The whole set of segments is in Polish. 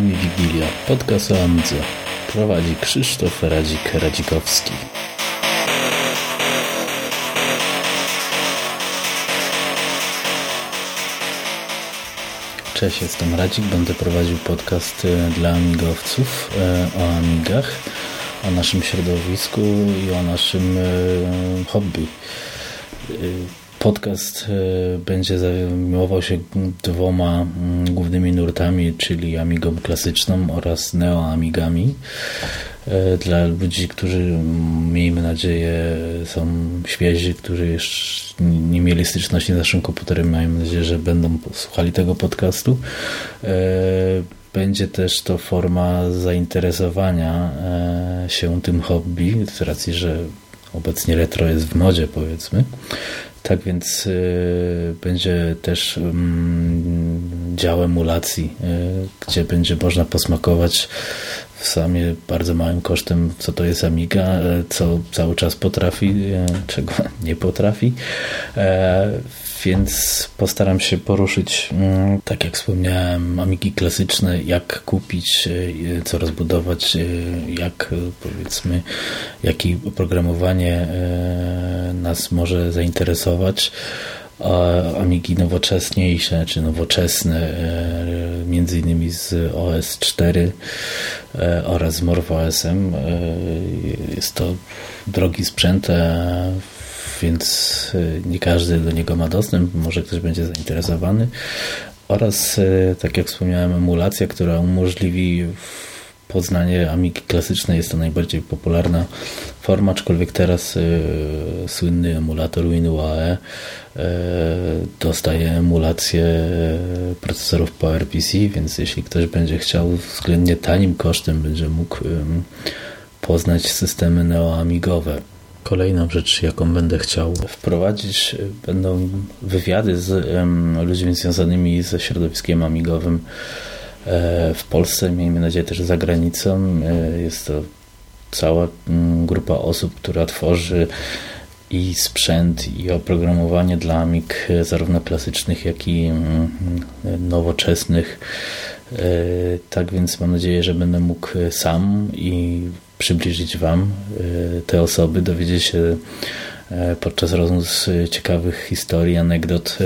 Amiwigilia, podcast o Amidze. Prowadzi Krzysztof Radzik Radzikowski. Cześć, jestem Radzik, będę prowadził podcast dla amigowców o amigach, o naszym środowisku i o naszym hobby. Podcast będzie zajmował się dwoma głównymi nurtami, czyli Amigą klasyczną oraz Neo-Amigami. Dla ludzi, którzy, miejmy nadzieję, są świeżi, którzy jeszcze nie mieli styczności z naszym komputerem, mam nadzieję, że będą słuchali tego podcastu. Będzie też to forma zainteresowania się tym hobby, z racji, że obecnie retro jest w modzie, powiedzmy. Tak więc będzie też dział emulacji, gdzie będzie można posmakować w samie bardzo małym kosztem, co to jest Amiga, co cały czas potrafi, czego nie potrafi. Więc postaram się poruszyć, tak jak wspomniałem, Amigi klasyczne, jak kupić, co rozbudować, jak, powiedzmy, jakie oprogramowanie nas może zainteresować, a Amigi nowocześniejsze, czy nowoczesne, między innymi z OS4 oraz z MorphOS-em. Jest to drogi sprzęt, więc nie każdy do niego ma dostęp, może ktoś będzie zainteresowany. Oraz, tak jak wspomniałem, emulacja, która umożliwi poznanie Amigi klasycznej. Jest to najbardziej popularna forma, aczkolwiek teraz słynny emulator WinUAE dostaje emulację procesorów PowerPC, więc jeśli ktoś będzie chciał, względnie tanim kosztem będzie mógł poznać systemy neoamigowe. Kolejną rzecz, jaką będę chciał wprowadzić, będą wywiady z ludźmi związanymi ze środowiskiem amigowym w Polsce, miejmy nadzieję też za granicą. Jest to cała grupa osób, która tworzy i sprzęt, i oprogramowanie dla Amig, zarówno klasycznych, jak i nowoczesnych. Tak więc mam nadzieję, że będę mógł sam i przybliżyć Wam te osoby, dowiedzieć się podczas rozmów ciekawych historii, anegdot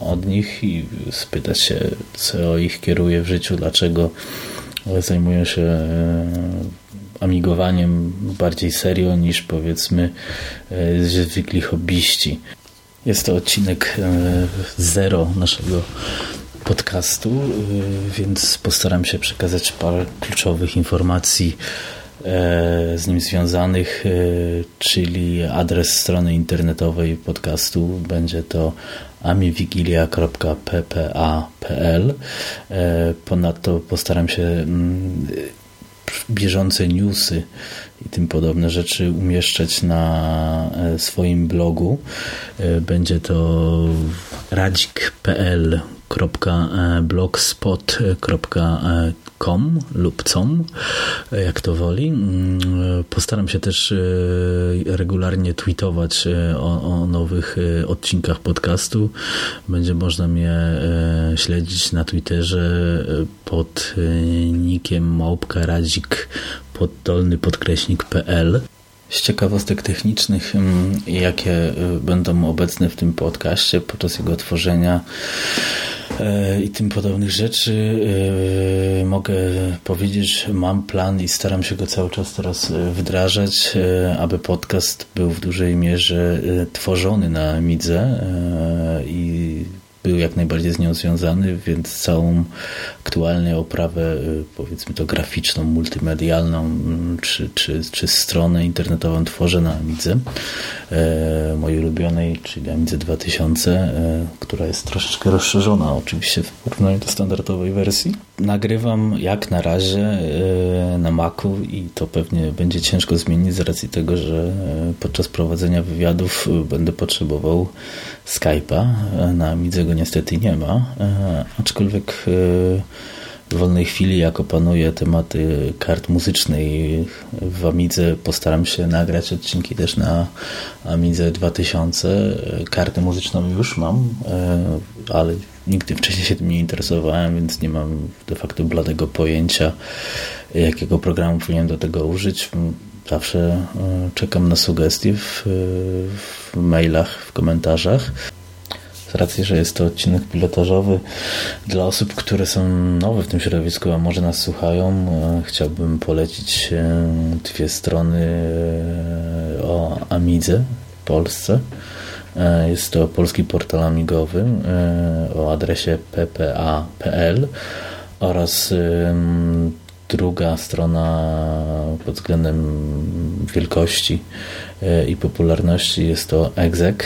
od nich i spytać się, co ich kieruje w życiu, dlaczego zajmują się amigowaniem bardziej serio niż, powiedzmy, zwykli hobbyści. Jest to odcinek 0 naszego podcastu, więc postaram się przekazać parę kluczowych informacji z nim związanych, czyli adres strony internetowej podcastu. Będzie to amiwigilia.ppa.pl. Ponadto postaram się bieżące newsy i tym podobne rzeczy umieszczać na swoim blogu. Będzie to radzikpl.blogspot.com lub com, jak to woli. Postaram się też regularnie tweetować o nowych odcinkach podcastu. Będzie można mnie śledzić na Twitterze pod nickiem @radzik_pl. Z ciekawostek technicznych, jakie będą obecne w tym podcaście podczas jego tworzenia i tym podobnych rzeczy, mogę powiedzieć, że mam plan i staram się go cały czas teraz wdrażać, aby podcast był w dużej mierze tworzony na Amidze i był jak najbardziej z nią związany, więc całą aktualną oprawę, powiedzmy to graficzną, multimedialną czy stronę internetową tworzę na Amidze, mojej ulubionej, czyli Amidze 2000, która jest troszeczkę rozszerzona oczywiście w porównaniu do standardowej wersji. Nagrywam jak na razie na Macu i to pewnie będzie ciężko zmienić z racji tego, że podczas prowadzenia wywiadów będę potrzebował Skype'a. Na Amidze go niestety nie ma, aczkolwiek w wolnej chwili, jako panuję tematy kart muzycznych w Amidze, postaram się nagrać odcinki też na Amidze 2000. Kartę muzyczną już mam, ale nigdy wcześniej się tym nie interesowałem, więc nie mam de facto bladego pojęcia, jakiego programu powinienem do tego użyć. Zawsze czekam na sugestie w mailach, w komentarzach. Z racji, że jest to odcinek pilotażowy dla osób, które są nowe w tym środowisku, a może nas słuchają, chciałbym polecić dwie strony o Amidze w Polsce. Jest to polski portal amigowy o adresie ppa.pl oraz druga strona pod względem wielkości i popularności. Jest to exec,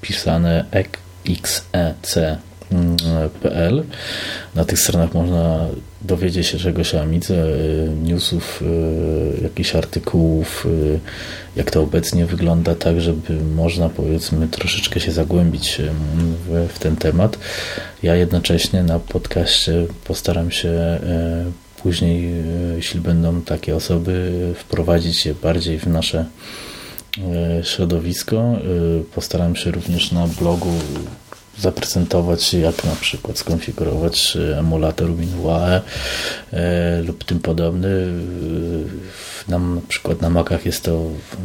pisane xec.pl. Na tych stronach można dowiedzieć się czegoś o Amidze, newsów, jakichś artykułów, jak to obecnie wygląda, tak żeby można, powiedzmy, troszeczkę się zagłębić w ten temat. Ja jednocześnie na podcaście postaram się później, jeśli będą takie osoby, wprowadzić je bardziej w nasze środowisko. Postaram się również na blogu zaprezentować, jak na przykład skonfigurować emulator WinUAE lub tym podobny. Na przykład na Macach jest to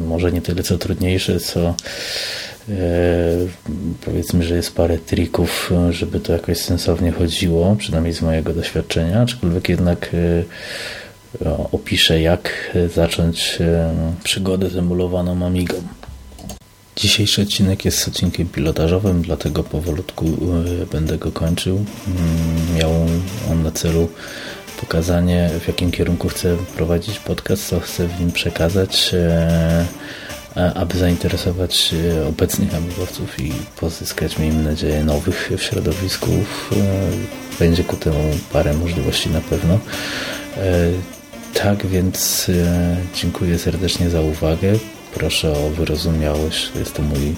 może nie tyle co trudniejsze, co powiedzmy, że jest parę trików, żeby to jakoś sensownie chodziło, przynajmniej z mojego doświadczenia, aczkolwiek jednak opiszę, jak zacząć przygodę z emulowaną Amigą. Dzisiejszy odcinek jest odcinkiem pilotażowym, dlatego powolutku będę go kończył. Miał on na celu pokazanie, w jakim kierunku chcę prowadzić podcast, co chcę w nim przekazać, aby zainteresować obecnych amigowców i pozyskać, miejmy nadzieję, nowych w środowisku. Będzie ku temu parę możliwości na pewno. Tak więc dziękuję serdecznie za uwagę. Proszę o wyrozumiałość, to jest to mój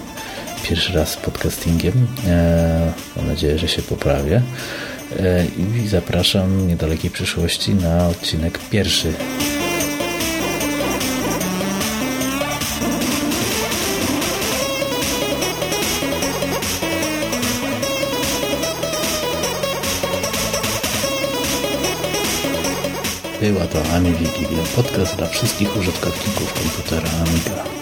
pierwszy raz z podcastingiem. Mam nadzieję, że się poprawię. I zapraszam w niedalekiej przyszłości na odcinek pierwszy. Była to Amiwigilia, podcast dla wszystkich użytkowników komputera Amiga.